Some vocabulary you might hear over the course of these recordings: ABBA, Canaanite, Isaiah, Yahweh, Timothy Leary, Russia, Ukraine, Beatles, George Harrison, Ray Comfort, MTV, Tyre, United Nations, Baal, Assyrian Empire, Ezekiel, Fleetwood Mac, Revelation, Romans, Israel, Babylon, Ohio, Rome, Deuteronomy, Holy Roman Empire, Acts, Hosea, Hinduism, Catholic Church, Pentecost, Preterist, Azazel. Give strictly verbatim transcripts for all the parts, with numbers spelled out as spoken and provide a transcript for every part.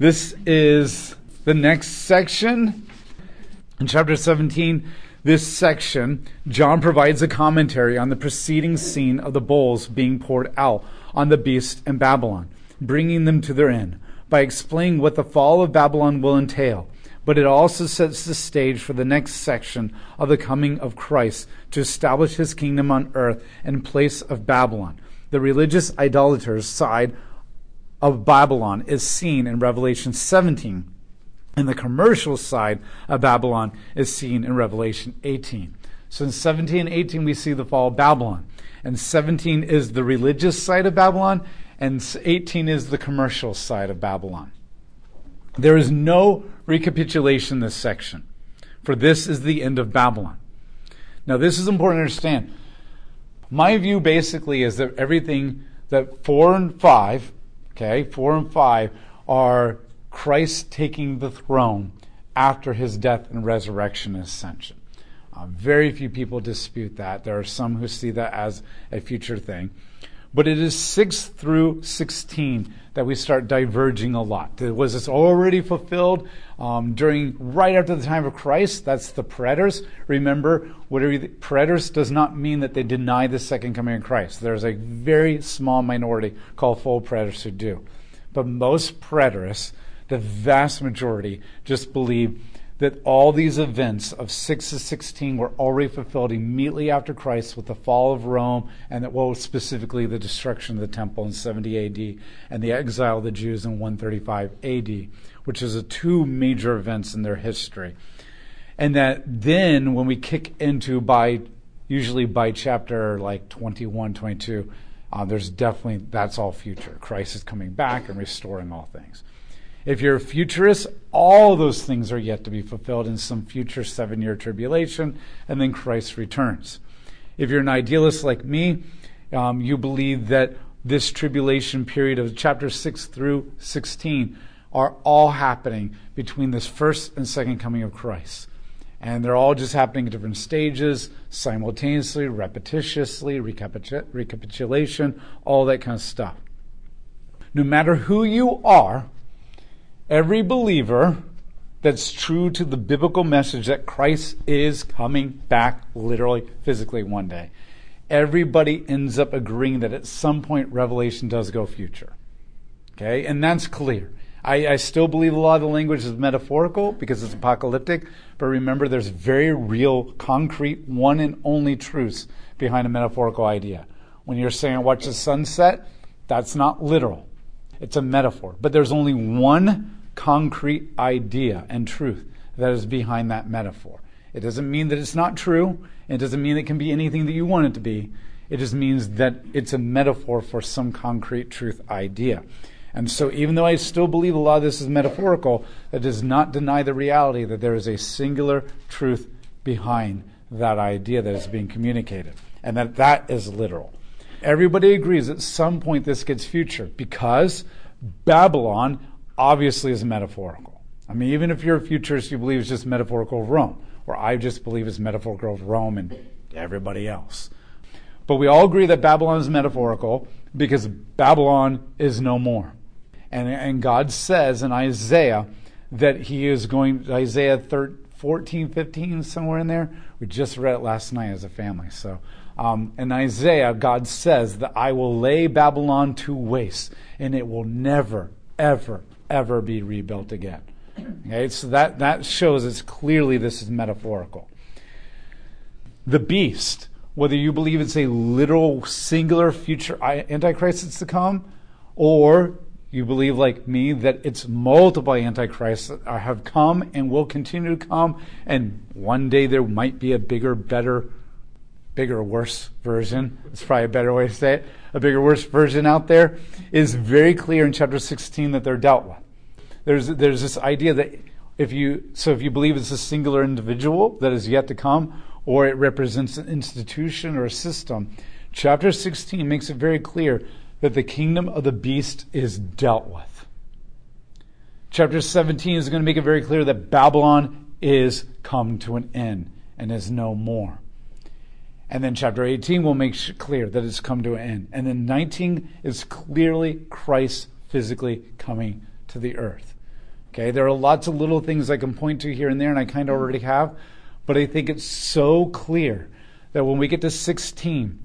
This is the next section. In chapter seventeen, this section, John provides a commentary on the preceding scene of the bowls being poured out on the beast in Babylon, bringing them to their end, by explaining what the fall of Babylon will entail. But it also sets the stage for the next section of the coming of Christ to establish his kingdom on earth in place of Babylon. The religious idolaters' side of Babylon is seen in Revelation seventeen. And the commercial side of Babylon is seen in Revelation eighteen. So in seventeen and eighteen, we see the fall of Babylon. And seventeen is the religious side of Babylon, and eighteen is the commercial side of Babylon. There is no recapitulation in this section, for this is the end of Babylon. Now, this is important to understand. My view basically is that everything that four and five, okay, four and five are Christ taking the throne after his death and resurrection and ascension. Uh, very few people dispute that. There are some who see that as a future thing. But it is six through sixteen that we start diverging a lot. Was this already fulfilled um, during right after the time of Christ? That's the Preterists. Remember, whatever the Preterists does not mean that they deny the second coming of Christ. There's a very small minority called full Preterists who do. But most Preterists, the vast majority, just believe that all these events of six to sixteen were already fulfilled immediately after Christ with the fall of Rome and that, well, specifically the destruction of the temple in seventy A D and the exile of the Jews in one thirty-five A D, which is a two major events in their history. And that then when we kick into by, usually by chapter like twenty-one, twenty-two, uh, there's definitely, that's all future. Christ is coming back and restoring all things. If you're a futurist, all those things are yet to be fulfilled in some future seven-year tribulation, and then Christ returns. If you're an idealist like me, um, you believe that this tribulation period of chapter six through sixteen are all happening between this first and second coming of Christ. And they're all just happening at different stages, simultaneously, repetitiously, recapitu- recapitulation, all that kind of stuff. No matter who you are, every believer that's true to the biblical message that Christ is coming back literally, physically one day, everybody ends up agreeing that at some point Revelation does go future. Okay, and that's clear. I, I still believe a lot of the language is metaphorical because it's apocalyptic, but remember there's very real, concrete, one and only truths behind a metaphorical idea. When you're saying watch the sunset, that's not literal. It's a metaphor. But there's only one concrete idea and truth that is behind that metaphor. It doesn't mean that it's not true. It doesn't mean it can be anything that you want it to be. It just means that it's a metaphor for some concrete truth idea. And so even though I still believe a lot of this is metaphorical, that does not deny the reality that there is a singular truth behind that idea that is being communicated, and that that is literal. Everybody agrees at some point this gets future because Babylon obviously is metaphorical. I mean, even if you're a futurist, you believe it's just metaphorical of Rome, or I just believe it's metaphorical of Rome and everybody else. But we all agree that Babylon is metaphorical because Babylon is no more. And, and God says in Isaiah that he is going, Isaiah thirteen, fourteen, fifteen, somewhere in there. We just read it last night as a family, so... Um, in Isaiah, God says that I will lay Babylon to waste, and it will never, ever, ever be rebuilt again. Okay, so that, that shows it's clearly this is metaphorical. The beast, whether you believe it's a literal, singular future Antichrist that's to come, or you believe like me that it's multiple antichrists that have come and will continue to come, and one day there might be a bigger, better bigger, worse version, it's probably a better way to say it, a bigger, worse version out there, is very clear in chapter sixteen that they're dealt with. There's there's this idea that if you, so if you believe it's a singular individual that is yet to come, or it represents an institution or a system, chapter sixteen makes it very clear that the kingdom of the beast is dealt with. Chapter seventeen is going to make it very clear that Babylon is come to an end and is no more. And then chapter eighteen will make clear that it's come to an end. And then nineteen is clearly Christ physically coming to the earth. Okay, there are lots of little things I can point to here and there, and I kind of already have, but I think it's so clear that when we get to sixteen,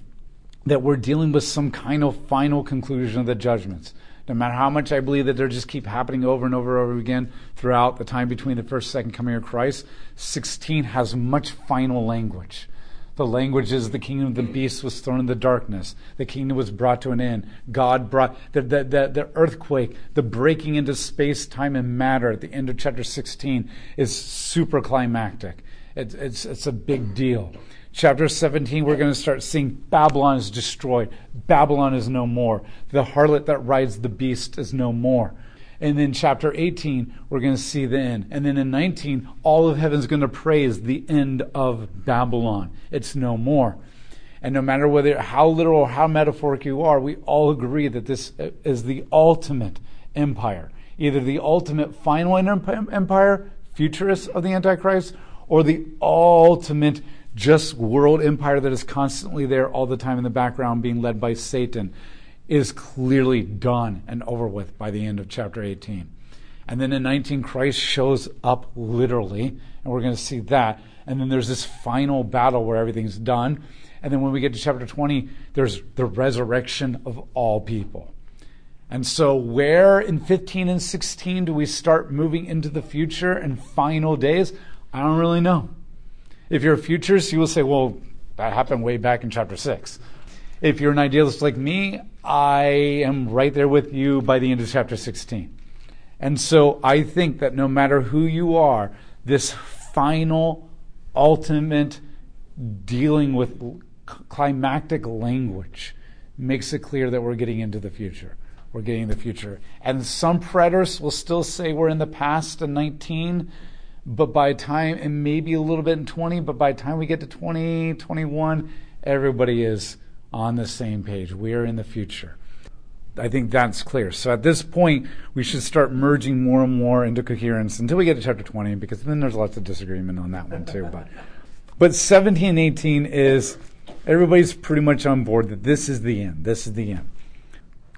that we're dealing with some kind of final conclusion of the judgments. No matter how much I believe that they just keep happening over and over and over again throughout the time between the first and second coming of Christ, sixteen has much final language. The language is the kingdom of the beast was thrown in the darkness. The kingdom was brought to an end. God brought the, the, the, the earthquake, the breaking into space, time, and matter at the end of chapter sixteen is super climactic. It's, it's, it's a big deal. Chapter seventeen, we're going to start seeing Babylon is destroyed. Babylon is no more. The harlot that rides the beast is no more. And then chapter eighteen, we're going to see the end. And then in nineteen, all of heaven's going to praise the end of Babylon. It's no more. And no matter whether how literal or how metaphoric you are, we all agree that this is the ultimate empire. Either the ultimate final empire, futurist of the Antichrist, or the ultimate just world empire that is constantly there all the time in the background being led by Satan. Is clearly done and over with by the end of chapter eighteen. And then in nineteen, Christ shows up literally, and we're going to see that. And then there's this final battle where everything's done. And then when we get to chapter twenty, there's the resurrection of all people. And so where in fifteen and sixteen do we start moving into the future and final days? I don't really know. If you're a futurist, you will say, well, that happened way back in chapter six. If you're an idealist like me, I am right there with you by the end of chapter sixteen. And so I think that no matter who you are, this final, ultimate dealing with climactic language makes it clear that we're getting into the future. We're getting into the future. And some preterists will still say we're in the past in nineteen, but by time, and maybe a little bit in twenty, but by the time we get to twenty, twenty-one, everybody is on the same page. We are in the future. I think that's clear. So at this point, we should start merging more and more into coherence until we get to chapter twenty, because then there's lots of disagreement on that one too. But but seventeen and eighteen is, everybody's pretty much on board that this is the end. This is the end.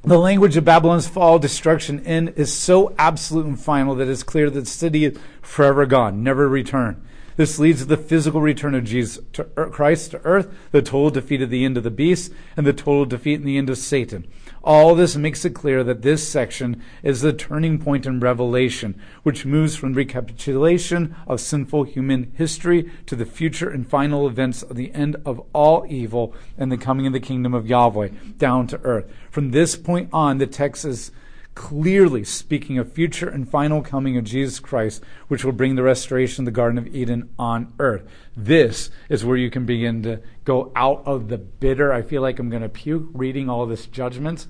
The language of Babylon's fall, destruction, end is so absolute and final that it's clear that the city is forever gone, never returned. This leads to the physical return of Jesus to Christ to earth, the total defeat at the end of the beast, and the total defeat in the end of Satan. All this makes it clear that this section is the turning point in Revelation, which moves from recapitulation of sinful human history to the future and final events of the end of all evil and the coming of the kingdom of Yahweh down to earth. From this point on, the text is clearly speaking of future and final coming of Jesus Christ, which will bring the restoration of the Garden of Eden on earth. This is where you can begin to go out of the bitter, I feel like I'm going to puke reading all this judgments,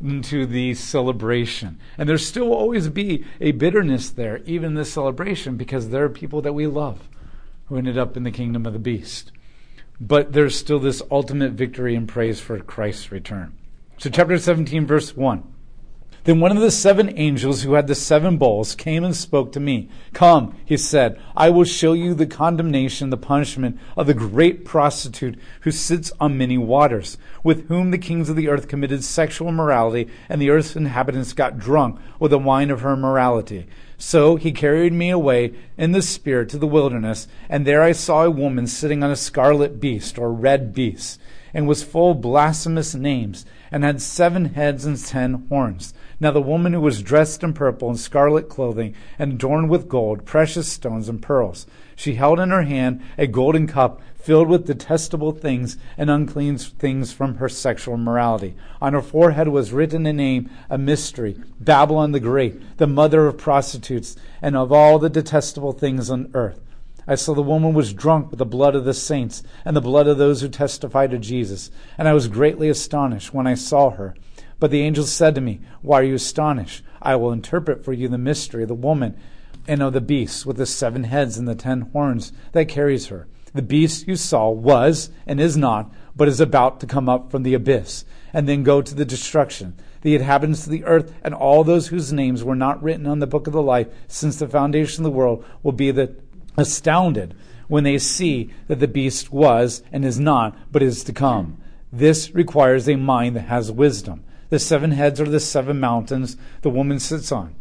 into the celebration. And there still will always be a bitterness there, even this celebration, because there are people that we love who ended up in the kingdom of the beast. But there's still this ultimate victory and praise for Christ's return. So chapter seventeen, verse one. Then one of the seven angels who had the seven bowls came and spoke to me. Come, he said, I will show you the condemnation, the punishment of the great prostitute who sits on many waters, with whom the kings of the earth committed sexual immorality, and the earth's inhabitants got drunk with the wine of her immorality. So he carried me away in the spirit to the wilderness, and there I saw a woman sitting on a scarlet beast, or red beast, and was full of blasphemous names, and had seven heads and ten horns. Now the woman who was dressed in purple and scarlet clothing, and adorned with gold, precious stones, and pearls. She held in her hand a golden cup filled with detestable things and unclean things from her sexual immorality. On her forehead was written a name, a mystery, Babylon the Great, the mother of prostitutes, and of all the detestable things on earth. I saw the woman was drunk with the blood of the saints and the blood of those who testify to Jesus. And I was greatly astonished when I saw her. But the angel said to me, Why are you astonished? I will interpret for you the mystery of the woman and of the beast with the seven heads and the ten horns that carries her. The beast you saw was and is not, but is about to come up from the abyss and then go to the destruction. The inhabitants of the earth and all those whose names were not written on the book of the life since the foundation of the world will be the astounded when they see that the beast was and is not, but is to come. This requires a mind that has wisdom. The seven heads are the seven mountains the woman sits on,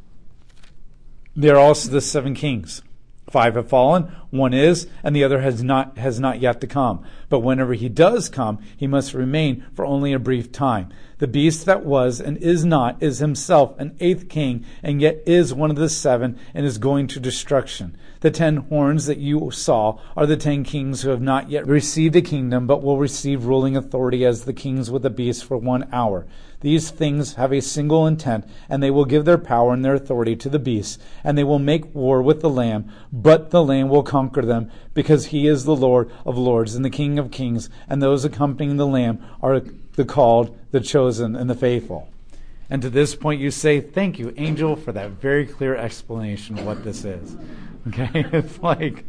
They're also the seven kings. Five have fallen, one is, and the other has not has not yet to come. But whenever he does come, he must remain for only a brief time. The beast that was and is not is himself an eighth king, and yet is one of the seven, and is going to destruction. The ten horns that you saw are the ten kings who have not yet received a kingdom, but will receive ruling authority as the kings with the beast for one hour. These things have a single intent, and they will give their power and their authority to the beast, and they will make war with the Lamb, but the Lamb will conquer them, because he is the Lord of lords and the King of kings, and those accompanying the Lamb are the called, the chosen, and the faithful. And to this point you say, thank you, Angel, for that very clear explanation of what this is. Okay, it's like,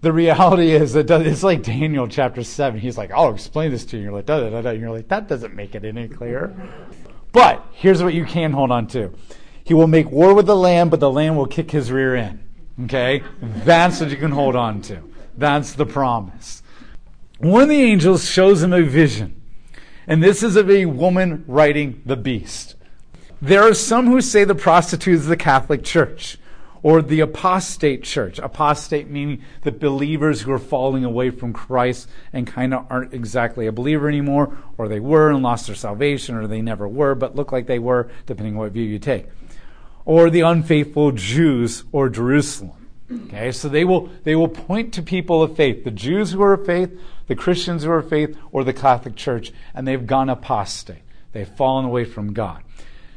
the reality is, it does, it's like Daniel chapter seven. He's like, I'll explain this to you. You're like, da, da, da, da. And you're like, that doesn't make it any clearer. But here's what you can hold on to. He will make war with the Lamb, but the Lamb will kick his rear end. Okay, that's what you can hold on to. That's the promise. One of the angels shows him a vision. And this is of a woman riding the beast. There are some who say the prostitute is the Catholic Church, or the apostate church. Apostate meaning the believers who are falling away from Christ and kind of aren't exactly a believer anymore, or they were and lost their salvation, or they never were, but look like they were, depending on what view you take. Or the unfaithful Jews, or Jerusalem. Okay, so they will they will point to people of faith, the Jews who are of faith, the Christians who are of faith, or the Catholic Church, and they've gone apostate. They've fallen away from God.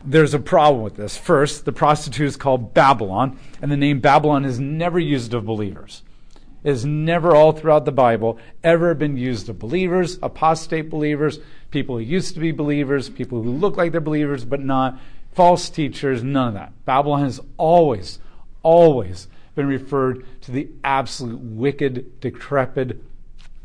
There's a problem with this. First, the prostitute is called Babylon, and the name Babylon is never used of believers. It is never all throughout the Bible ever been used of believers, apostate believers, people who used to be believers, people who look like they're believers but not, false teachers, none of that. Babylon has always, always been referred to the absolute wicked, decrepit,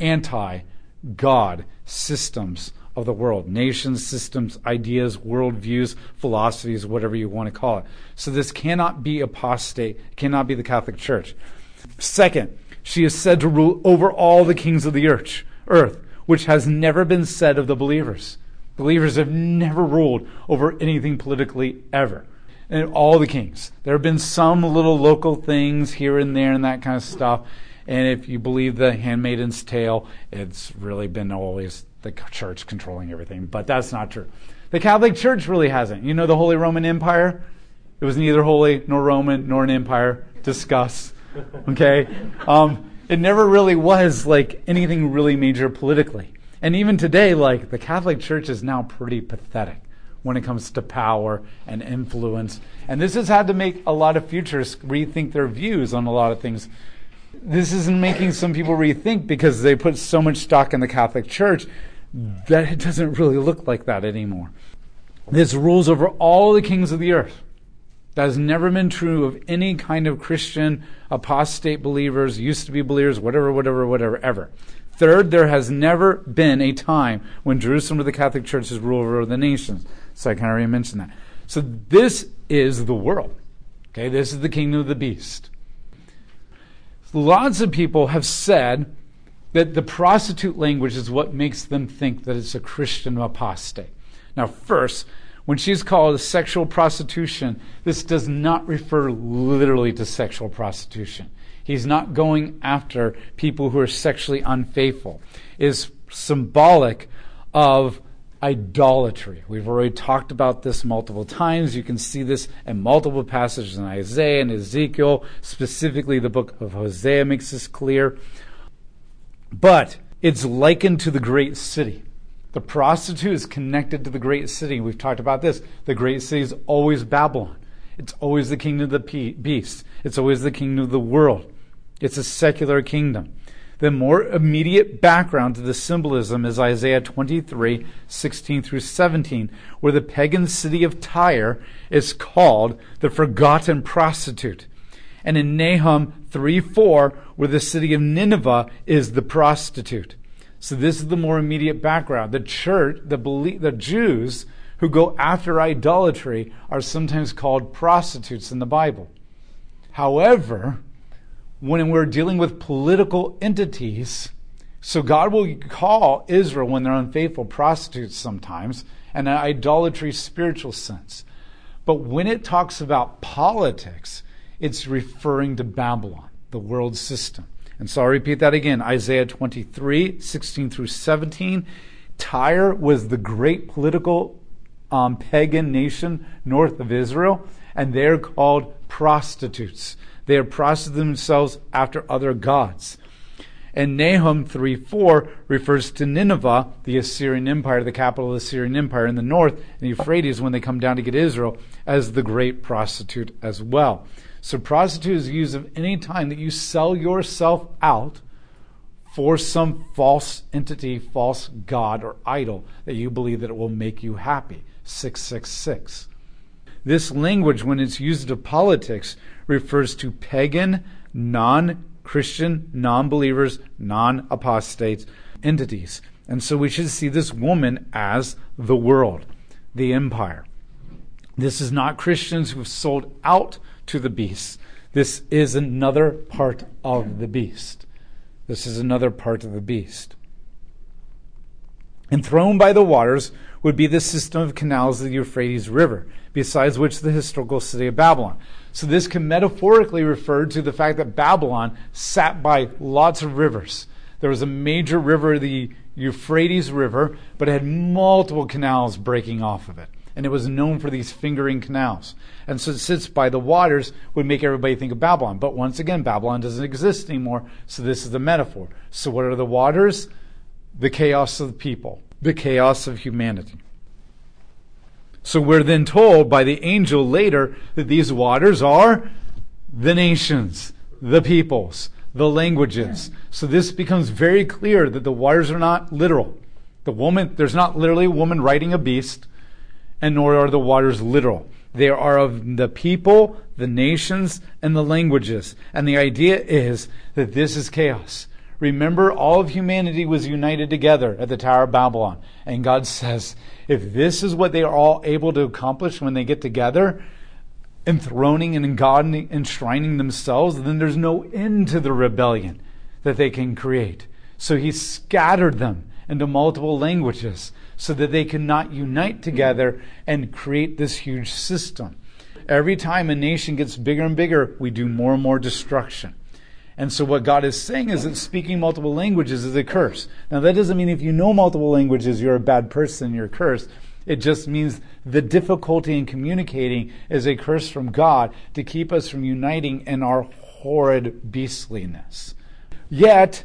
anti-God systems of the world. Nations, systems, ideas, worldviews, philosophies, whatever you want to call it. So this cannot be apostate, cannot be the Catholic Church. Second, she is said to rule over all the kings of the earth, which has never been said of the believers. Believers have never ruled over anything politically ever. And all the kings. There have been some little local things here and there and that kind of stuff. And if you believe the Handmaiden's Tale, it's really been always the church controlling everything, but that's not true. The Catholic Church really hasn't. You know the Holy Roman Empire? It was neither holy nor Roman nor an empire. Discuss. Okay? Um, it never really was like anything really major politically. And even today, like the Catholic Church is now pretty pathetic when it comes to power and influence. And this has had to make a lot of futurists rethink their views on a lot of things. This is making some people rethink because they put so much stock in the Catholic Church that it doesn't really look like that anymore. This rules over all the kings of the earth. That has never been true of any kind of Christian, apostate believers, used to be believers, whatever, whatever, whatever, ever. Third, there has never been a time when Jerusalem or the Catholic Church has ruled over the nations. So I kind of already mentioned that. So this is the world. Okay, this is the kingdom of the beast. Lots of people have said that the prostitute language is what makes them think that it's a Christian apostate. Now, first, when she's called sexual prostitution, this does not refer literally to sexual prostitution. He's not going after people who are sexually unfaithful. It is symbolic of idolatry. We've already talked about this multiple times. You can see this in multiple passages in Isaiah and Ezekiel. Specifically, the book of Hosea makes this clear. But it's likened to the great city. The prostitute is connected to the great city. We've talked about this. The great city is always Babylon. It's always the kingdom of the beast. It's always the kingdom of the world. It's a secular kingdom. The more immediate background to the symbolism is Isaiah twenty-three, sixteen through seventeen, where the pagan city of Tyre is called the forgotten prostitute. And in Nahum three four, where the city of Nineveh is the prostitute. So this is the more immediate background. The church, the belief, the Jews who go after idolatry are sometimes called prostitutes in the Bible. However, when we're dealing with political entities, so God will call Israel, when they're unfaithful, prostitutes sometimes, and an idolatry spiritual sense. But when it talks about politics, it's referring to Babylon, the world system. And so I'll repeat that again. Isaiah twenty-three, sixteen through seventeen. Tyre was the great political um, pagan nation north of Israel, and they're called prostitutes. They have prostituted themselves after other gods. And Nahum three four refers to Nineveh, the Assyrian Empire, the capital of the Assyrian Empire in the north, and the Euphrates, when they come down to get Israel, as the great prostitute as well. So prostitute is used of any time that you sell yourself out for some false entity, false god or idol that you believe that it will make you happy. six six six. This language, when it's used of politics, refers to pagan, non-Christian, Christian, non-believers, non-apostate entities. And so we should see this woman as the world, the empire. This is not Christians who have sold out to the beast. This is another part of the beast. This is another part of the beast. Enthroned by the waters would be the system of canals of the Euphrates River, besides which the historical city of Babylon. So this can metaphorically refer to the fact that Babylon sat by lots of rivers. There was a major river, the Euphrates River, but it had multiple canals breaking off of it. And it was known for these fingering canals. And so it sits by the waters would make everybody think of Babylon. But once again, Babylon doesn't exist anymore, so this is the metaphor. So what are the waters? The chaos of the people, the chaos of humanity. So we're then told by the angel later that these waters are the nations, the peoples, the languages. So this becomes very clear that the waters are not literal. The woman, there's not literally a woman riding a beast, and nor are the waters literal. They are of the people, the nations, and the languages. And the idea is that this is chaos. Remember, all of humanity was united together at the Tower of Babylon. And God says, if this is what they are all able to accomplish when they get together, enthroning and enshrining themselves, then there's no end to the rebellion that they can create. So he scattered them into multiple languages so that they cannot unite together and create this huge system. Every time a nation gets bigger and bigger, we do more and more destruction. And so what God is saying is that speaking multiple languages is a curse. Now that doesn't mean if you know multiple languages you're a bad person, you're cursed. It just means the difficulty in communicating is a curse from God to keep us from uniting in our horrid beastliness. Yet,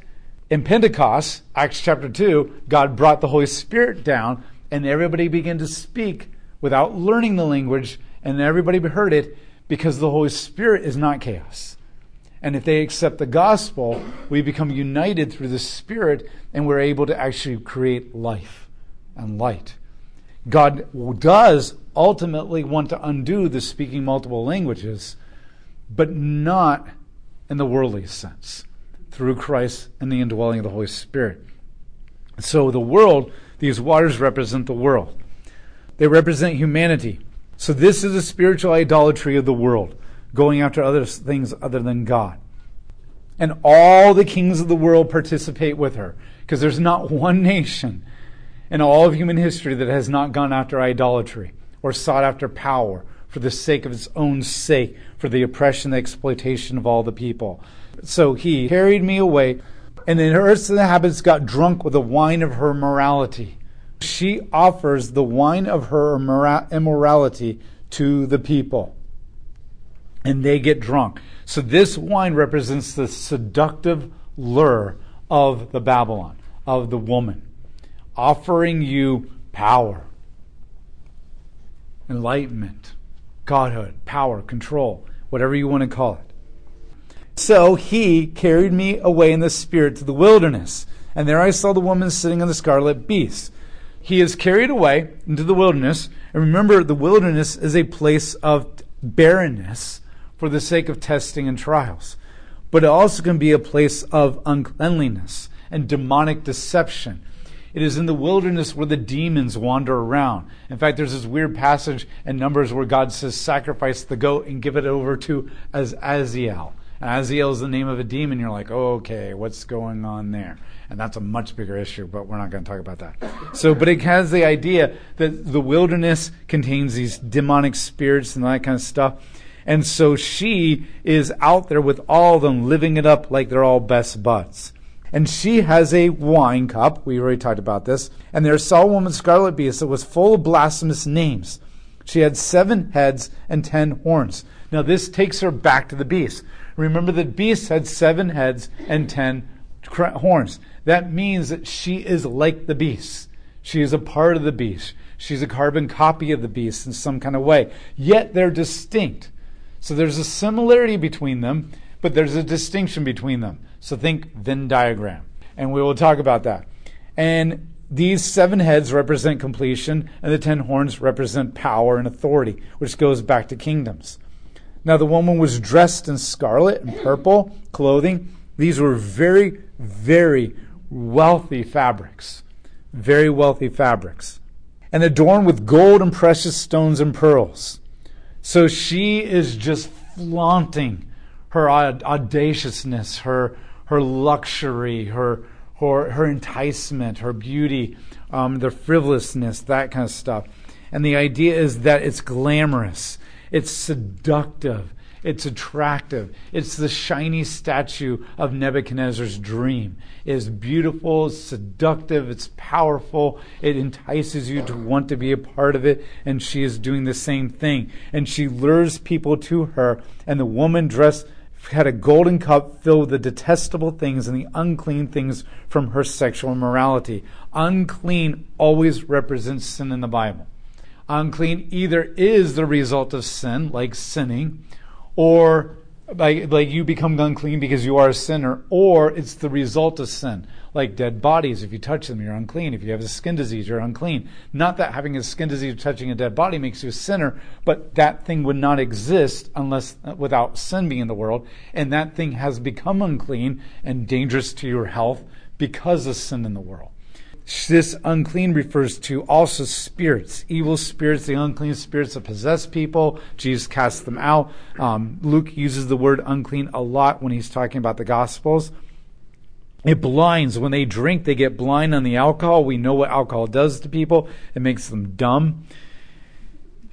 in Pentecost, Acts chapter two, God brought the Holy Spirit down and everybody began to speak without learning the language, and everybody heard it because the Holy Spirit is not chaos. And if they accept the gospel, we become united through the Spirit, and we're able to actually create life and light. God does ultimately want to undo the speaking multiple languages, but not in the worldly sense, through Christ and the indwelling of the Holy Spirit. So the world, these waters represent the world. They represent humanity. So this is the spiritual idolatry of the world, going after other things other than God. And all the kings of the world participate with her, because there's not one nation in all of human history that has not gone after idolatry or sought after power for the sake of its own sake, for the oppression, the exploitation of all the people. So he carried me away, and the earth's inhabitants got drunk with the wine of her morality. She offers the wine of her immorality to the people, and they get drunk. So this wine represents the seductive lure of the Babylon, of the woman, offering you power, enlightenment, godhood, power, control, whatever you want to call it. So he carried me away in the spirit to the wilderness, and there I saw the woman sitting on the scarlet beast. He is carried away into the wilderness, and remember, the wilderness is a place of barrenness, for the sake of testing and trials. But it also can be a place of uncleanliness and demonic deception. It is in the wilderness where the demons wander around. In fact, there's this weird passage in Numbers where God says, sacrifice the goat and give it over to Azazel. And Azazel is the name of a demon. You're like, oh, okay, what's going on there? And that's a much bigger issue, but we're not going to talk about that. So, but it has the idea that the wilderness contains these demonic spirits and that kind of stuff. And so she is out there with all of them, living it up like they're all best buds. And she has a wine cup. We already talked about this. And there saw a woman scarlet beast that was full of blasphemous names. She had seven heads and ten horns. Now this takes her back to the beast. Remember that beast had seven heads and ten horns. That means that she is like the beast. She is a part of the beast. She's a carbon copy of the beast in some kind of way. Yet they're distinct. So there's a similarity between them, but there's a distinction between them. So think Venn diagram. And we will talk about that. And these seven heads represent completion, and the ten horns represent power and authority, which goes back to kingdoms. Now the woman was dressed in scarlet and purple clothing. These were very, very wealthy fabrics. Very wealthy fabrics. And adorned with gold and precious stones and pearls. So she is just flaunting her audaciousness, her her luxury, her her, her enticement, her beauty, um, the frivolousness, that kind of stuff. And the idea is that it's glamorous, it's seductive, it's attractive. It's the shiny statue of Nebuchadnezzar's dream. It is beautiful, it's seductive, it's powerful. It entices you to want to be a part of it, and she is doing the same thing. And she lures people to her, and the woman dressed had a golden cup filled with the detestable things and the unclean things from her sexual immorality. Unclean always represents sin in the Bible. Unclean either is the result of sin, like sinning, or like, like you become unclean because you are a sinner, or it's the result of sin. Like dead bodies, if you touch them, you're unclean. If you have a skin disease, you're unclean. Not that having a skin disease or touching a dead body makes you a sinner, but that thing would not exist unless without sin being in the world, and that thing has become unclean and dangerous to your health because of sin in the world. This unclean refers to also spirits, evil spirits, the unclean spirits that possess people. Jesus casts them out. Um, Luke uses the word unclean a lot when he's talking about the Gospels. It blinds. When they drink, they get blind on the alcohol. We know what alcohol does to people. It makes them dumb.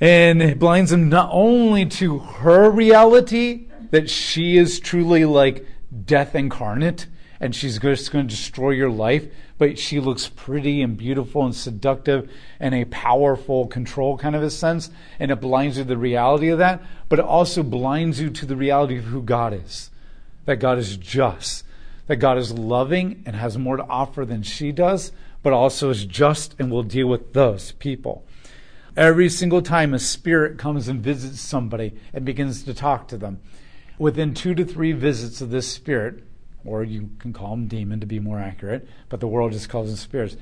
And it blinds them not only to her reality, that she is truly like death incarnate, and she's just going to destroy your life, but she looks pretty and beautiful and seductive and a powerful control kind of a sense, and it blinds you to the reality of that, but it also blinds you to the reality of who God is, that God is just, that God is loving and has more to offer than she does, but also is just and will deal with those people. Every single time a spirit comes and visits somebody and begins to talk to them, within two to three visits of this spirit, or you can call them demon to be more accurate, but the world just calls them spirits.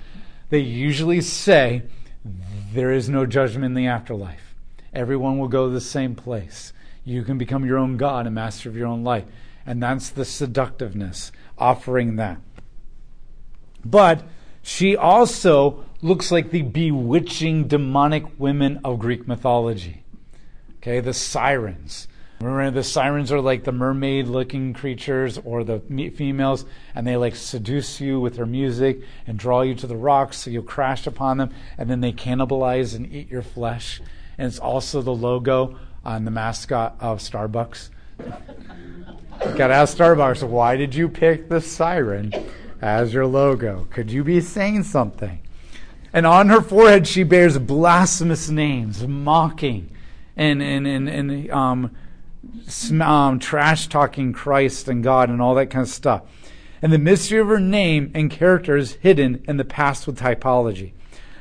They usually say, there is no judgment in the afterlife. Everyone will go to the same place. You can become your own God and master of your own life. And that's the seductiveness, offering that. But she also looks like the bewitching demonic women of Greek mythology. Okay, the sirens. Remember, the sirens are like the mermaid-looking creatures or the females, and they like seduce you with their music and draw you to the rocks so you'll crash upon them, and then they cannibalize and eat your flesh. And it's also the logo on the mascot of Starbucks. Got to ask Starbucks, why did you pick the siren as your logo? Could you be saying something? And on her forehead she bears blasphemous names, mocking, and and and, and um. Um, trash-talking Christ and God and all that kind of stuff. And the mystery of her name and character is hidden in the past with typology,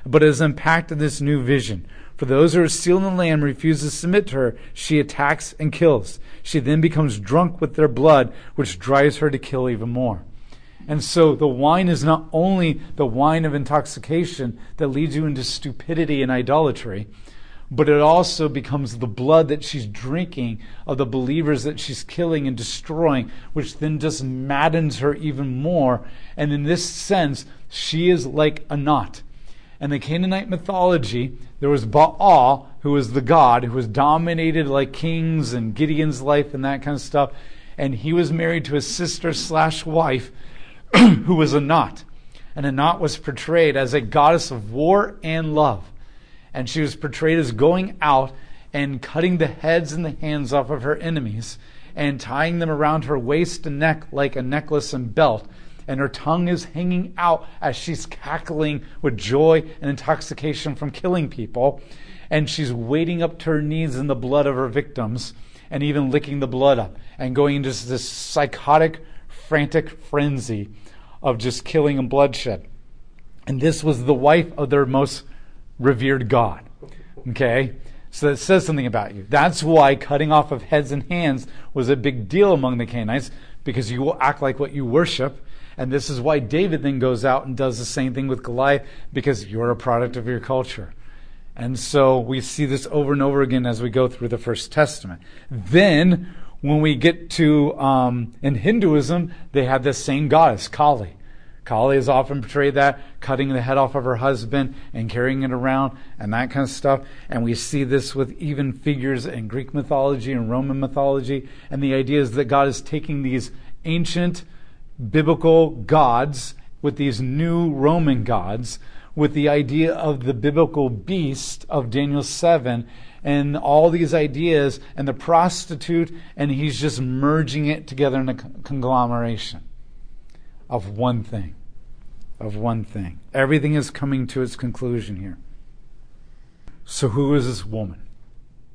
but is impacted in this new vision. For those who are sealed in the land refuse to submit to her, she attacks and kills. She then becomes drunk with their blood, which drives her to kill even more. And so the wine is not only the wine of intoxication that leads you into stupidity and idolatry, but it also becomes the blood that she's drinking of the believers that she's killing and destroying, which then just maddens her even more. And in this sense, she is like Anat. In the Canaanite mythology, there was Baal, who was the god, who was dominated like kings and Gideon's life and that kind of stuff. And he was married to his sister slash wife, who was Anat. And Anat was portrayed as a goddess of war and love. And she was portrayed as going out and cutting the heads and the hands off of her enemies, and tying them around her waist and neck like a necklace and belt, and her tongue is hanging out as she's cackling with joy and intoxication from killing people, and she's wading up to her knees in the blood of her victims, and even licking the blood up, and going into this psychotic, frantic frenzy of just killing and bloodshed. And this was the wife of their most revered God. Okay? So that says something about you. That's why cutting off of heads and hands was a big deal among the Canaanites, because you will act like what you worship. And this is why David then goes out and does the same thing with Goliath, because you're a product of your culture. And so we see this over and over again as we go through the First Testament. Then, when we get to, um, in Hinduism, they have this same goddess, Kali. Kali is often portrayed that, cutting the head off of her husband and carrying it around and that kind of stuff. And we see this with even figures in Greek mythology and Roman mythology. And the idea is that God is taking these ancient biblical gods with these new Roman gods, with the idea of the biblical beast of Daniel seven and all these ideas and the prostitute, and he's just merging it together in a conglomeration of one thing, of one thing. Everything is coming to its conclusion here. So who is this woman?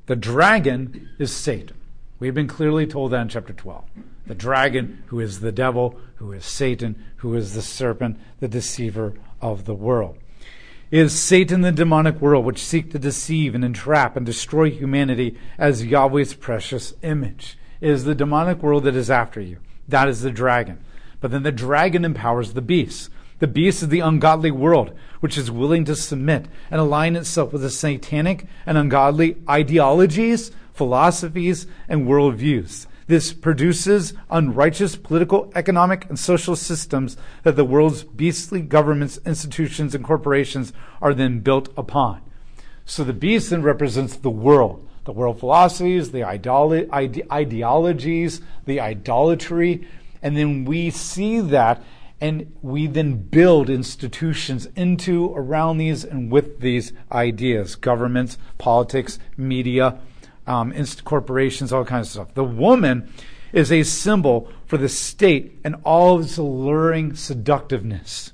The dragon is Satan. We've been clearly told that in chapter twelve. The dragon, who is the devil, who is Satan, who is the serpent, the deceiver of the world. It is Satan, the demonic world, which seek to deceive and entrap and destroy humanity as Yahweh's precious image. It is the demonic world that is after you. That is the dragon. But then the dragon empowers the beast. The beast is the ungodly world, which is willing to submit and align itself with the satanic and ungodly ideologies, philosophies, and worldviews. This produces unrighteous political, economic, and social systems that the world's beastly governments, institutions, and corporations are then built upon. So the beast then represents the world, the world philosophies, the ideolo- ide- ideologies, the idolatry. And then we see that, and we then build institutions into, around these, and with these ideas. Governments, politics, media, um, inst- corporations, all kinds of stuff. The woman is a symbol for the state and all of its alluring seductiveness.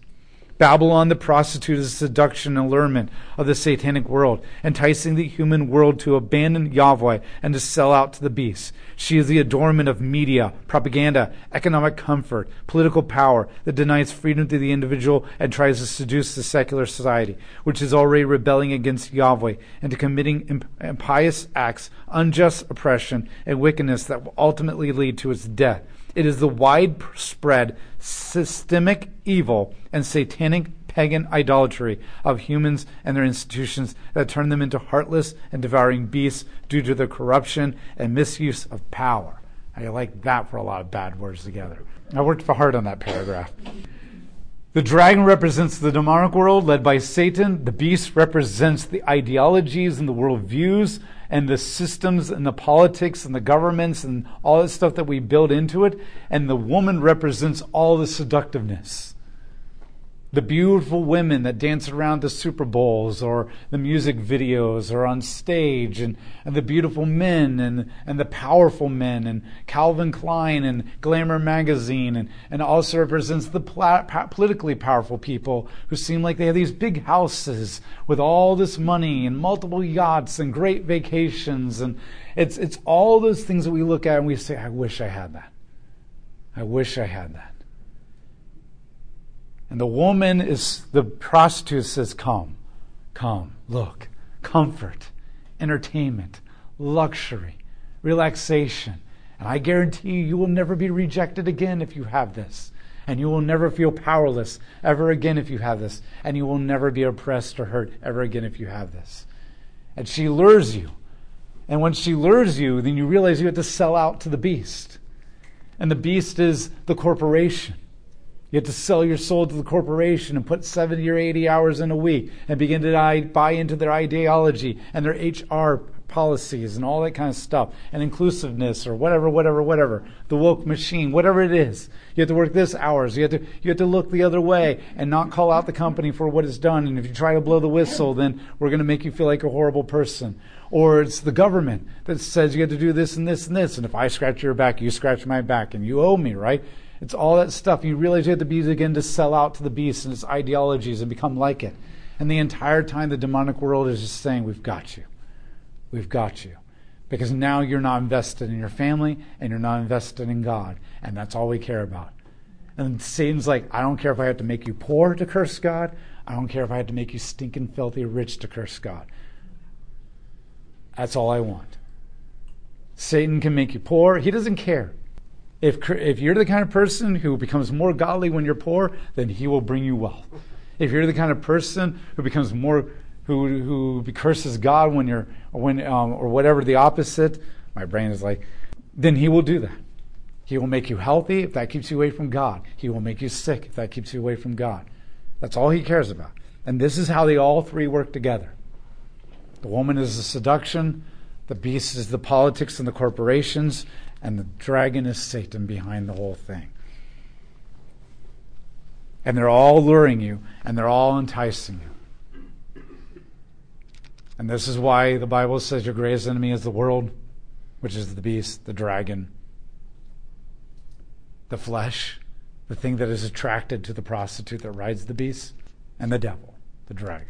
Babylon, the prostitute, is seduction and allurement of the satanic world, enticing the human world to abandon Yahweh and to sell out to the beast. She is the adornment of media, propaganda, economic comfort, political power that denies freedom to the individual and tries to seduce the secular society, which is already rebelling against Yahweh, into committing imp- impious acts, unjust oppression, and wickedness that will ultimately lead to its death. It is the widespread systemic evil and satanic pagan idolatry of humans and their institutions that turn them into heartless and devouring beasts due to their corruption and misuse of power. I like that for a lot of bad words together. I worked hard on that paragraph. The dragon represents the demonic world led by Satan. The beast represents the ideologies and the worldviews and the systems and the politics and the governments and all the stuff that we build into it. And the woman represents all the seductiveness. The beautiful women that dance around the Super Bowls or the music videos or on stage, and, and the beautiful men and, and the powerful men and Calvin Klein and Glamour magazine, and, and also represents the pla- pa- politically powerful people who seem like they have these big houses with all this money and multiple yachts and great vacations, and it's it's all those things that we look at and we say, I wish I had that. I wish I had that. And the woman is, the prostitute says, come, come, look, comfort, entertainment, luxury, relaxation. And I guarantee you, you will never be rejected again if you have this. And you will never feel powerless ever again if you have this. And you will never be oppressed or hurt ever again if you have this. And she lures you. And when she lures you, then you realize you have to sell out to the beast. And the beast is the corporation. You have to sell your soul to the corporation and put seventy or eighty hours in a week and begin to buy into their ideology and their H R policies and all that kind of stuff and inclusiveness or whatever, whatever, whatever. The woke machine, whatever it is. You have to work this hours. You have to you have to look the other way and not call out the company for what it's done. And if you try to blow the whistle, then we're going to make you feel like a horrible person. or it's the government that says you have to do this and this and this, and if I scratch your back, you scratch my back, and you owe me, right? It's all that stuff. You realize you have to begin to sell out to the beast and its ideologies and become like it. And the entire time the demonic world is just saying, we've got you. We've got you. Because now you're not invested in your family and you're not invested in God. And that's all we care about. And Satan's like, I don't care if I have to make you poor to curse God. I don't care if I have to make you stinking filthy rich to curse God. That's all I want. Satan can make you poor. He doesn't care. If if you're the kind of person who becomes more godly when you're poor, then he will bring you wealth. If you're the kind of person who becomes more who who curses God when you're when um, or whatever the opposite, my brain is like, then he will do that. He will make you healthy if that keeps you away from God. He will make you sick if that keeps you away from God. That's all he cares about. And this is how they all three work together. The woman is the seduction, the beast is the politics and the corporations, and the dragon is Satan behind the whole thing. And they're all luring you, and they're all enticing you. And this is why the Bible says your greatest enemy is the world, which is the beast, the dragon, the flesh, the thing that is attracted to the prostitute that rides the beast, and the devil, the dragon.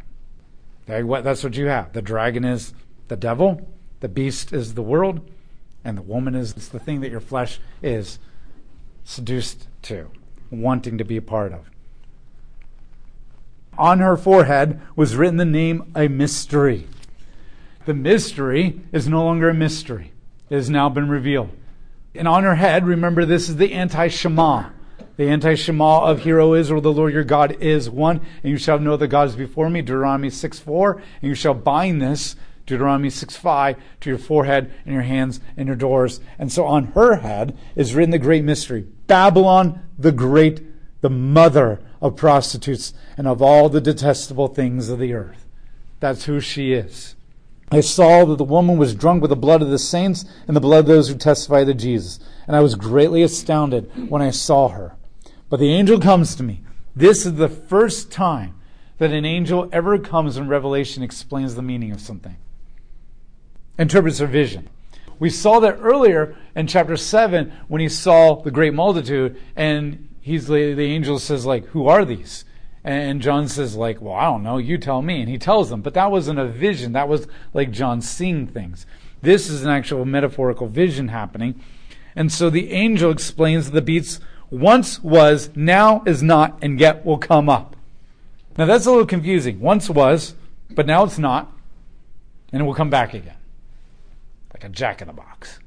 That's what you have. The dragon is the devil, the beast is the world, and the woman is the thing that your flesh is seduced to, wanting to be a part of. On her forehead was written the name, a mystery. The mystery is no longer a mystery. It has now been revealed. And on her head, remember, this is the anti-Shema. The anti-Shema of Hear, O Israel, the Lord your God is one, and you shall know the God is before me, Deuteronomy six four, and you shall bind this, Deuteronomy six five, to your forehead and your hands and your doors. And so on her head is written the great mystery, Babylon the Great, the mother of prostitutes and of all the detestable things of the earth. That's who she is. I saw that the woman was drunk with the blood of the saints and the blood of those who testify to Jesus. And I was greatly astounded when I saw her. But the angel comes to me. This is the first time that an angel ever comes in Revelation and explains the meaning of something. Interprets her vision. We saw that earlier in chapter seven when he saw the great multitude and he's the angel says, like, who are these? And John says, like, well, I don't know, you tell me. And he tells them, but that wasn't a vision. That was like John seeing things. This is an actual metaphorical vision happening. And so the angel explains the beasts once was, now is not, and yet will come up. Now that's a little confusing. Once was, but now it's not, and it will come back again. Like a jack in the box.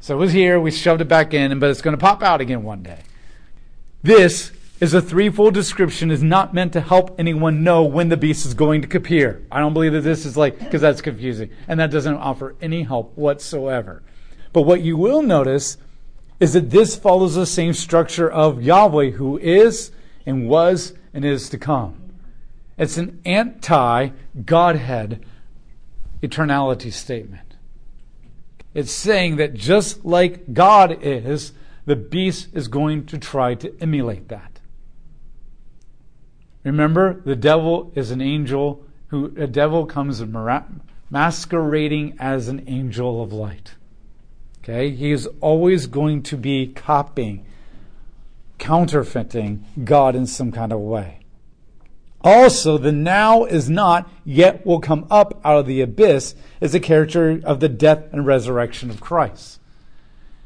So it was here, we shoved it back in, but it's going to pop out again one day. This is a threefold description, is not meant to help anyone know when the beast is going to appear. I don't believe that this is like, because that's confusing. And that doesn't offer any help whatsoever. But what you will notice is that this follows the same structure of Yahweh, who is and was and is to come. It's an anti-Godhead eternality statement. It's saying that just like God is, the beast is going to try to emulate that. Remember, the devil is an angel who a devil comes masquerading as an angel of light. Okay, he is always going to be copying, counterfeiting God in some kind of way. Also, the now is not, yet will come up out of the abyss, is a character of the death and resurrection of Christ.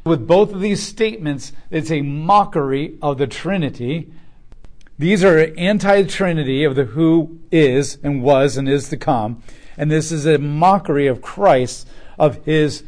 With both of these statements, it's a mockery of the Trinity. These are anti-Trinity of the who is and was and is to come. And this is a mockery of Christ, of his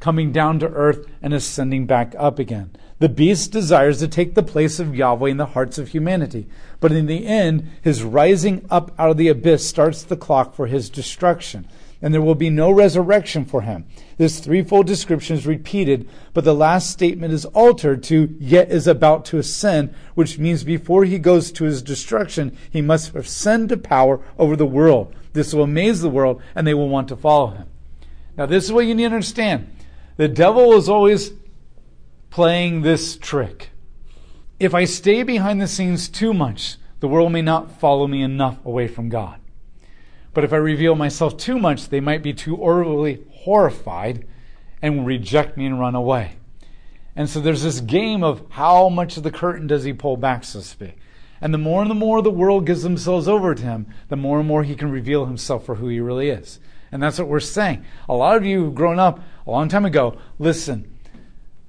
coming down to earth and ascending back up again. The beast desires to take the place of Yahweh in the hearts of humanity. But in the end, his rising up out of the abyss starts the clock for his destruction. And there will be no resurrection for him. This threefold description is repeated, but the last statement is altered to, yet is about to ascend, which means before he goes to his destruction, he must ascend to power over the world. This will amaze the world, and they will want to follow him. Now this is what you need to understand. The devil is always playing this trick. If I stay behind the scenes too much, the world may not follow me enough away from God. But if I reveal myself too much, they might be too overly horrified and reject me and run away. And so there's this game of how much of the curtain does he pull back, so to speak. And the more and the more the world gives themselves over to him, the more and more he can reveal himself for who he really is. And that's what we're saying. A lot of you who've grown up a long time ago, listen,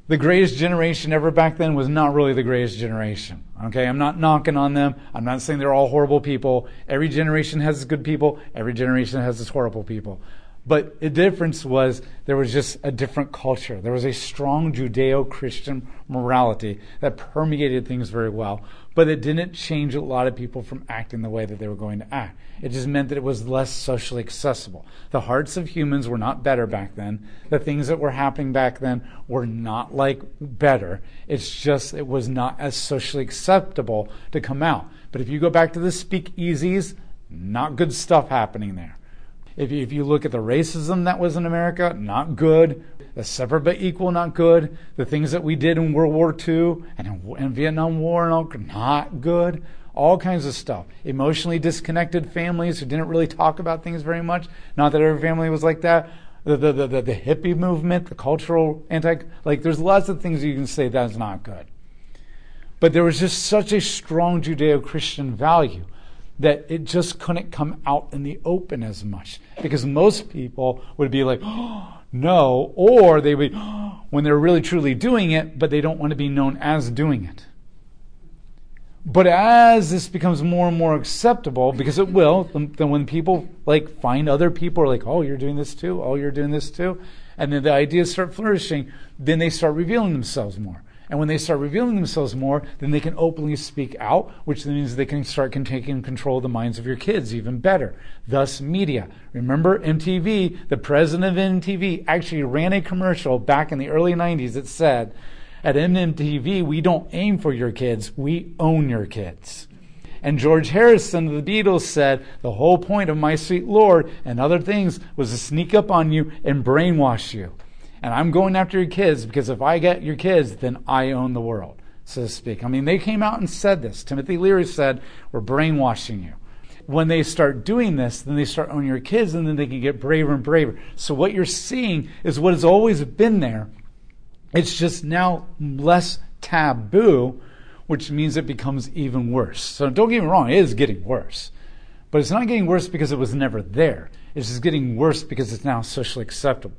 the greatest generation ever back then was not really the greatest generation. Okay, I'm not knocking on them. I'm not saying they're all horrible people. Every generation has its good people. Every generation has its horrible people. But the difference was there was just a different culture. There was a strong Judeo-Christian morality that permeated things very well. But it didn't change a lot of people from acting the way that they were going to act. It just meant that it was less socially accessible. The hearts of humans were not better back then. The things that were happening back then were not like better. It's just it was not as socially acceptable to come out. But if you go back to the speakeasies, not good stuff happening there. If you, if you look at the racism that was in America, not good. The separate but equal, not good. The things that we did in World War Two and in, in Vietnam War, and all, not good. All kinds of stuff. Emotionally disconnected families who didn't really talk about things very much. Not that every family was like that. The the the, the, the hippie movement, the cultural anti, like there's lots of things you can say that's not good. But there was just such a strong Judeo-Christian value that it just couldn't come out in the open as much. Because most people would be like, oh, no, or they would, oh, when they're really truly doing it, but they don't want to be known as doing it. But as this becomes more and more acceptable, because it will, then when people like find other people are like, oh, you're doing this too, oh, you're doing this too, and then the ideas start flourishing, then they start revealing themselves more. And when they start revealing themselves more, then they can openly speak out, which means they can start taking control of the minds of your kids even better. Thus, media. Remember M T V, the president of M T V actually ran a commercial back in the early nineties that said, at M T V, we don't aim for your kids, we own your kids. And George Harrison of the Beatles said, the whole point of My Sweet Lord and other things was to sneak up on you and brainwash you. And I'm going after your kids because if I get your kids, then I own the world, so to speak. I mean, they came out and said this. Timothy Leary said, we're brainwashing you. When they start doing this, then they start owning your kids, and then they can get braver and braver. So what you're seeing is what has always been there. It's just now less taboo, which means it becomes even worse. So don't get me wrong, it is getting worse. But it's not getting worse because it was never there. It's just getting worse because it's now socially acceptable.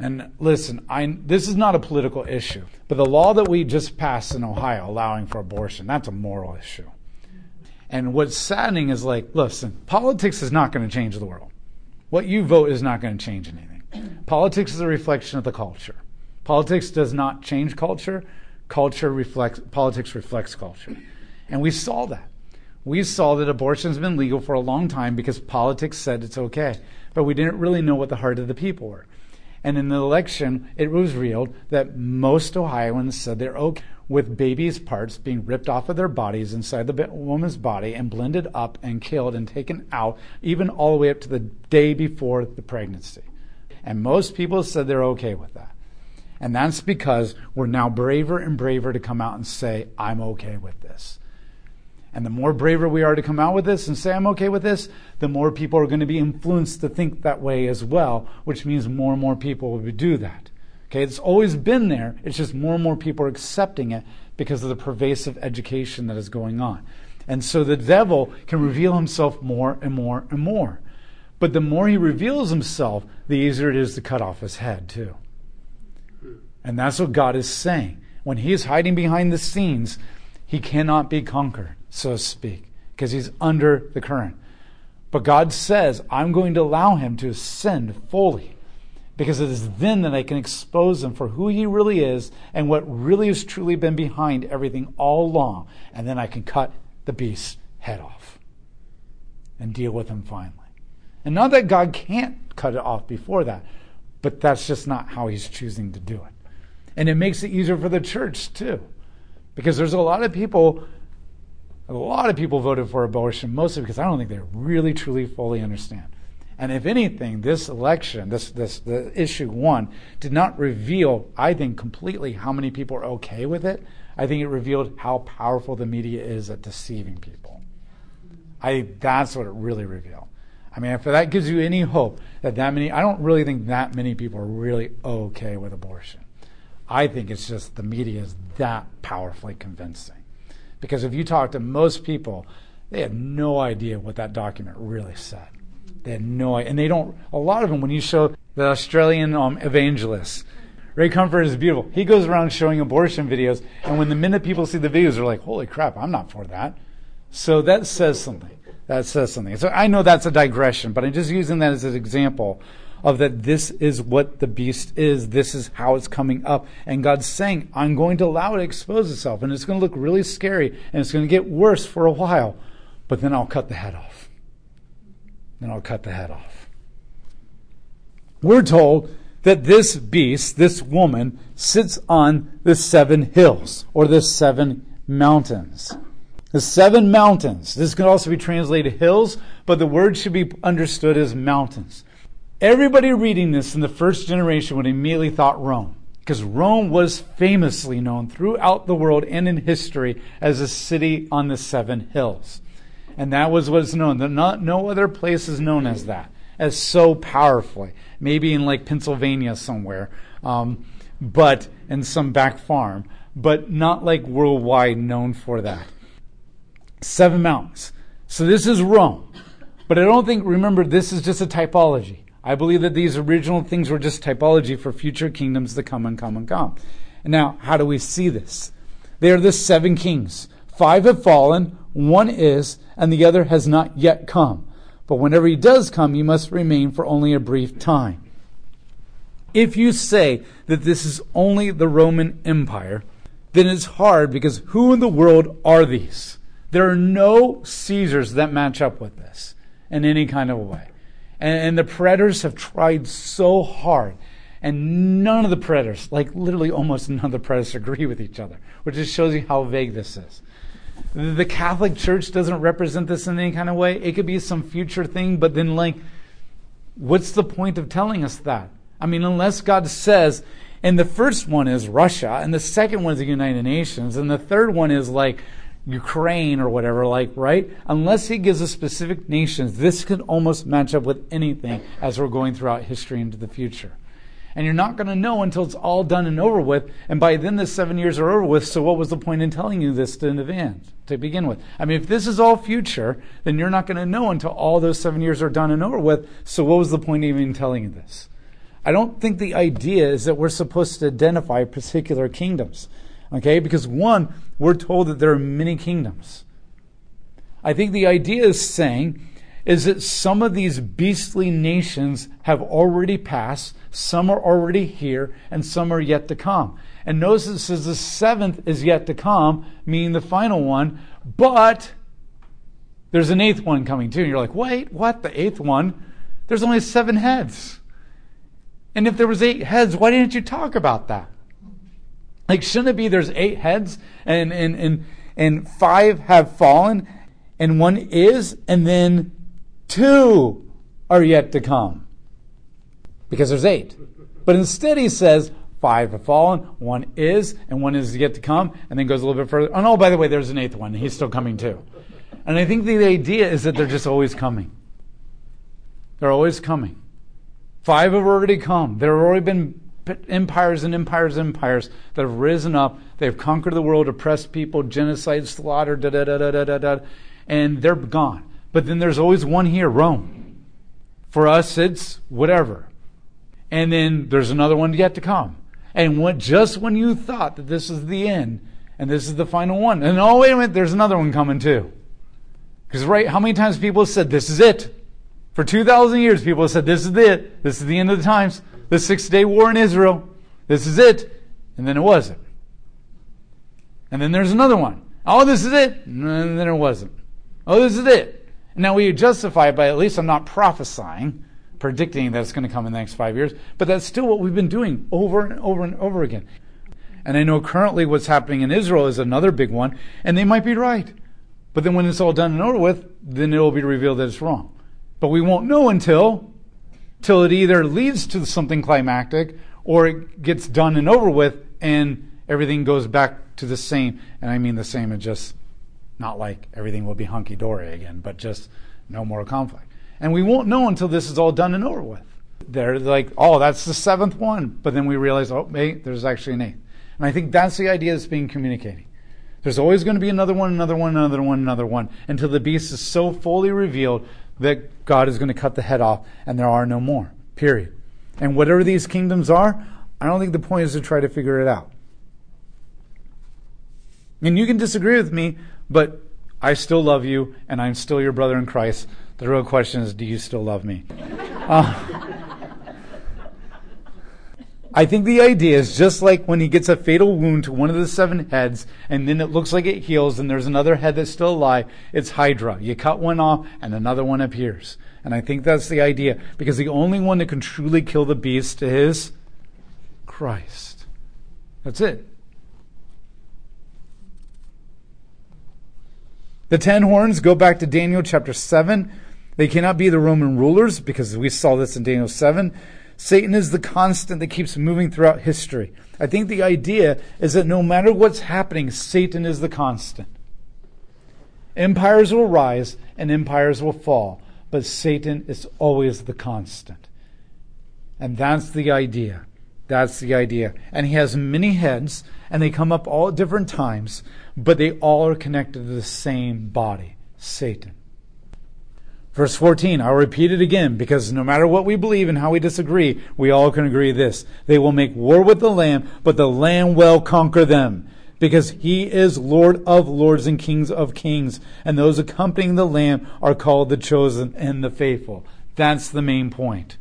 And listen, I, this is not a political issue, but the law that we just passed in Ohio allowing for abortion, that's a moral issue. And what's saddening is like, listen, politics is not going to change the world. What you vote is not going to change anything. Politics is a reflection of the culture. Politics does not change culture. Culture reflects, politics reflects culture. And we saw that. We saw that abortion's been legal for a long time because politics said it's okay, but we didn't really know what the heart of the people were. And in the election, it was revealed that most Ohioans said they're okay with babies' parts being ripped off of their bodies inside the woman's body and blended up and killed and taken out, even all the way up to the day before the pregnancy. And most people said they're okay with that. And that's because we're now braver and braver to come out and say, I'm okay with this. And the more braver we are to come out with this and say, I'm okay with this, the more people are going to be influenced to think that way as well, which means more and more people will do that. Okay, it's always been there. It's just more and more people are accepting it because of the pervasive education that is going on. And so the devil can reveal himself more and more and more. But the more he reveals himself, the easier it is to cut off his head too. And that's what God is saying. When he is hiding behind the scenes, he cannot be conquered, so to speak, because he's under the current. But God says, I'm going to allow him to ascend fully, because it is then that I can expose him for who he really is and what really has truly been behind everything all along. And then I can cut the beast's head off and deal with him finally. And not that God can't cut it off before that, but that's just not how he's choosing to do it. And it makes it easier for the church too, because there's a lot of people A lot of people voted for abortion, mostly because I don't think they really, truly, fully understand. And if anything, this election, this this the issue one, did not reveal, I think, completely how many people are okay with it. I think it revealed how powerful the media is at deceiving people. I That's what it really revealed. I mean, if that gives you any hope that that many, I don't really think that many people are really okay with abortion. I think it's just the media is that powerfully convincing. Because if you talk to most people, they had no idea what that document really said. They had no idea. And they don't, a lot of them, when you show the Australian um, evangelist, Ray Comfort is beautiful. He goes around showing abortion videos, and when the minute people see the videos, they're like, holy crap, I'm not for that. So that says something. That says something. So I know that's a digression, but I'm just using that as an example of that this is what the beast is. This is how it's coming up. And God's saying, I'm going to allow it to expose itself, and it's going to look really scary, and it's going to get worse for a while, but then I'll cut the head off. Then I'll cut the head off. We're told that this beast, this woman, sits on the seven hills, or the seven mountains. The seven mountains. This can also be translated hills, but the word should be understood as mountains. Everybody reading this in the first generation would immediately thought Rome, because Rome was famously known throughout the world and in history as a city on the seven hills. And that was what it's known. Not, no other place is known as that, as so powerfully. Maybe in like Pennsylvania somewhere, um, but in some back farm, but not like worldwide known for that. Seven mountains. So this is Rome. But I don't think, remember, this is just a typology. I believe that these original things were just typology for future kingdoms to come and come and come. And now, how do we see this? They are the seven kings. Five have fallen, one is, and the other has not yet come. But whenever he does come, he must remain for only a brief time. If you say that this is only the Roman Empire, then it's hard, because who in the world are these? There are no Caesars that match up with this in any kind of a way. And, and the preterists have tried so hard, and none of the preterists, like literally almost none of the preterists, agree with each other, which just shows you how vague this is. The Catholic Church doesn't represent this in any kind of way. It could be some future thing, but then like, what's the point of telling us that? I mean, unless God says, and the first one is Russia, and the second one is the United Nations, and the third one is like Ukraine or whatever, like, right? Unless he gives us specific nations, this could almost match up with anything as we're going throughout history into the future. And you're not going to know until it's all done and over with, and by then the seven years are over with, so what was the point in telling you this to begin, to begin with? I mean, if this is all future, then you're not going to know until all those seven years are done and over with, so what was the point even in telling you this? I don't think the idea is that we're supposed to identify particular kingdoms. Okay, because one, we're told that there are many kingdoms. I think the idea is saying is that some of these beastly nations have already passed, some are already here, and some are yet to come. And notice it says the seventh is yet to come, meaning the final one, but there's an eighth one coming too. And you're like, wait, what? The eighth one? There's only seven heads. And if there was eight heads, why didn't you talk about that? Like, shouldn't it be there's eight heads and, and, and, and five have fallen and one is, and then two are yet to come because there's eight. But instead he says five have fallen, one is, and one is yet to come, and then goes a little bit further. Oh, no, by the way, there's an eighth one. He's still coming too. And I think the, the idea is that they're just always coming. They're always coming. Five have already come. There have already been empires and empires and empires that have risen up. They've conquered the world, oppressed people, genocide, slaughter, da da da da da da, and they're gone. But then there's always one here, Rome. For us, it's whatever. And then there's another one yet to come. And what, just when you thought that this is the end and this is the final one, and oh wait a minute, there's another one coming too. Because right, how many times people have said this is it? For two thousand years, people have said this is it. This is the end of the times. The six-day war in Israel. This is it. And then it wasn't. And then there's another one. Oh, this is it. And then it wasn't. Oh, this is it. Now, we justify it by at least I'm not prophesying, predicting that it's going to come in the next five years. But that's still what we've been doing over and over and over again. And I know currently what's happening in Israel is another big one. And they might be right. But then when it's all done and over with, then it will be revealed that it's wrong. But we won't know until... till it either leads to something climactic or it gets done and over with and everything goes back to the same. And I mean the same, and just not like everything will be hunky-dory again, but just no more conflict. And we won't know until this is all done and over with. They're like, oh, that's the seventh one. But then we realize, oh, wait, there's actually an eighth. And I think that's the idea that's being communicated. There's always going to be another one, another one, another one, another one, until the beast is so fully revealed that God is going to cut the head off and there are no more, period. And whatever these kingdoms are, I don't think the point is to try to figure it out. And you can disagree with me, but I still love you, and I'm still your brother in Christ. The real question is, do you still love me? Uh, I think the idea is just like when he gets a fatal wound to one of the seven heads, and then it looks like it heals, and there's another head that's still alive. It's Hydra. You cut one off, and another one appears. And I think that's the idea, because the only one that can truly kill the beast is Christ. That's it. The ten horns go back to Daniel chapter seven. They cannot be the Roman rulers, because we saw this in Daniel seven. Satan is the constant that keeps moving throughout history. I think the idea is that no matter what's happening, Satan is the constant. Empires will rise and empires will fall, but Satan is always the constant. And that's the idea. That's the idea. And he has many heads, and they come up all at different times, but they all are connected to the same body, Satan. Verse fourteen, I'll repeat it again, because no matter what we believe and how we disagree, we all can agree this. They will make war with the Lamb, but the Lamb will conquer them, because he is Lord of lords and Kings of kings, and those accompanying the Lamb are called the chosen and the faithful. That's the main point.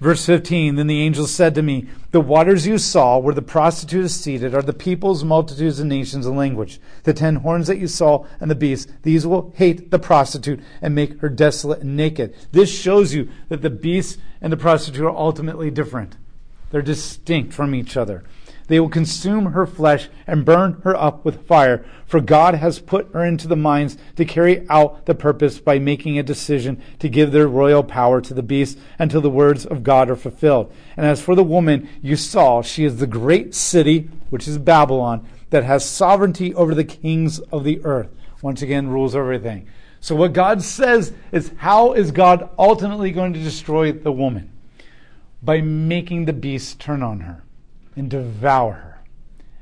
Verse fifteen, then the angel said to me, the waters you saw where the prostitute is seated are the peoples, multitudes, and nations, and language. The ten horns that you saw and the beast, these will hate the prostitute and make her desolate and naked. This shows you that the beast and the prostitute are ultimately different. They're distinct from each other. They will consume her flesh and burn her up with fire, for God has put her into the minds to carry out the purpose by making a decision to give their royal power to the beast until the words of God are fulfilled. And as for the woman you saw, she is the great city, which is Babylon, that has sovereignty over the kings of the earth. Once again, rules everything. So what God says is, how is God ultimately going to destroy the woman? By making the beast turn on her and devour her.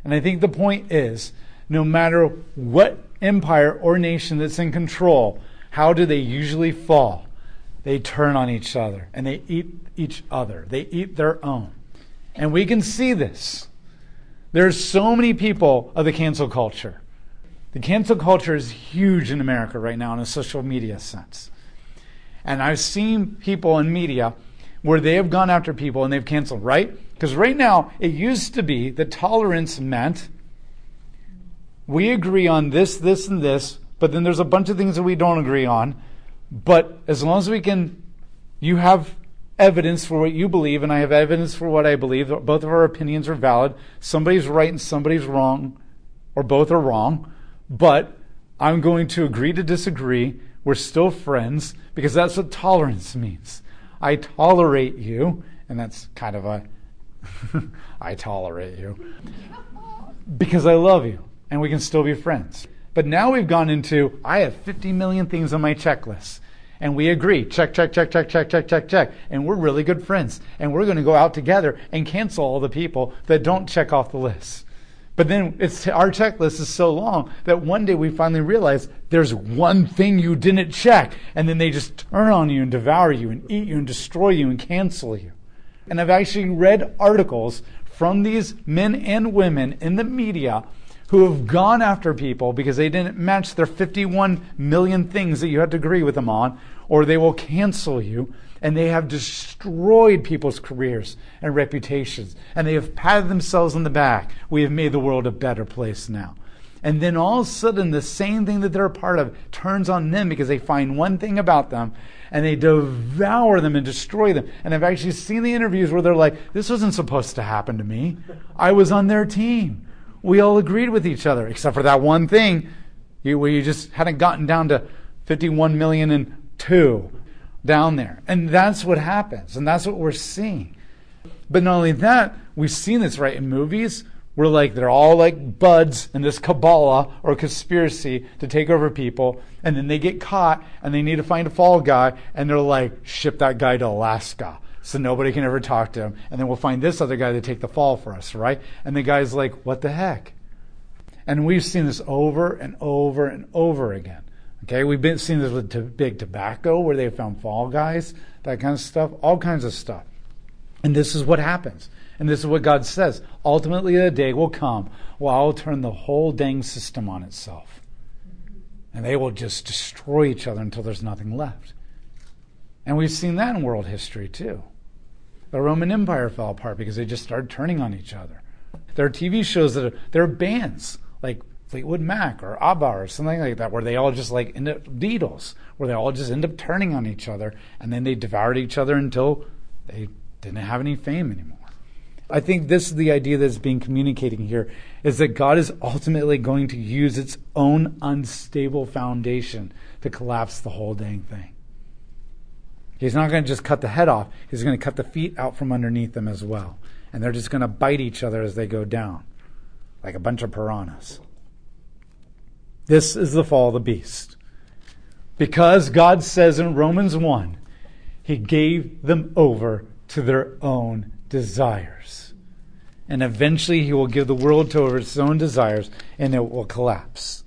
And I think the point is, no matter what empire or nation that's in control, how do they usually fall? They turn on each other, and they eat each other. They eat their own. And we can see this. There's so many people of the cancel culture. The cancel culture is huge in America right now in a social media sense. And I've seen people in media where they have gone after people and they've canceled, right? Because right now, it used to be that tolerance meant we agree on this, this, and this, but then there's a bunch of things that we don't agree on. But as long as we can, you have evidence for what you believe, and I have evidence for what I believe. Both of our opinions are valid. Somebody's right and somebody's wrong, or both are wrong. But I'm going to agree to disagree. We're still friends, because that's what tolerance means. I tolerate you, and that's kind of a I tolerate you because I love you and we can still be friends. But now we've gone into, I have fifty million things on my checklist and we agree, check, check, check, check, check, check, check, check, and we're really good friends and we're going to go out together and cancel all the people that don't check off the list. But then it's our checklist is so long that one day we finally realize there's one thing you didn't check, and then they just turn on you and devour you and eat you and destroy you and cancel you. And I've actually read articles from these men and women in the media who have gone after people because they didn't match their fifty-one million things that you had to agree with them on, or they will cancel you, and they have destroyed people's careers and reputations, and they have patted themselves on the back. We have made the world a better place now. And then all of a sudden, the same thing that they're a part of turns on them because they find one thing about them, and they devour them and destroy them. And I've actually seen the interviews where they're like, this wasn't supposed to happen to me. I was on their team. We all agreed with each other, except for that one thing where you just hadn't gotten down to fifty-one million and two down there. And that's what happens, and that's what we're seeing. But not only that, we've seen this, right, in movies, We're like, they're all like buds in this Kabbalah or conspiracy to take over people. And then they get caught and they need to find a fall guy. And they're like, ship that guy to Alaska so nobody can ever talk to him. And then we'll find this other guy to take the fall for us, right? And the guy's like, what the heck? And we've seen this over and over and over again. Okay, we've been seeing this with t- big tobacco where they found fall guys, that kind of stuff, all kinds of stuff. And this is what happens. And this is what God says. Ultimately, the day will come where I will turn the whole dang system on itself. And they will just destroy each other until there's nothing left. And we've seen that in world history, too. The Roman Empire fell apart because they just started turning on each other. There are T V shows that are, there are bands, like Fleetwood Mac or ABBA or something like that, where they all just like end up, Beatles, where they all just end up turning on each other, and then they devoured each other until they didn't have any fame anymore. I think this is the idea that's being communicated here, is that God is ultimately going to use its own unstable foundation to collapse the whole dang thing. He's not going to just cut the head off. He's going to cut the feet out from underneath them as well. And they're just going to bite each other as they go down, like a bunch of piranhas. This is the fall of the beast. Because God says in Romans one, he gave them over to their own desires. And eventually he will give the world over to its own desires, and it will collapse.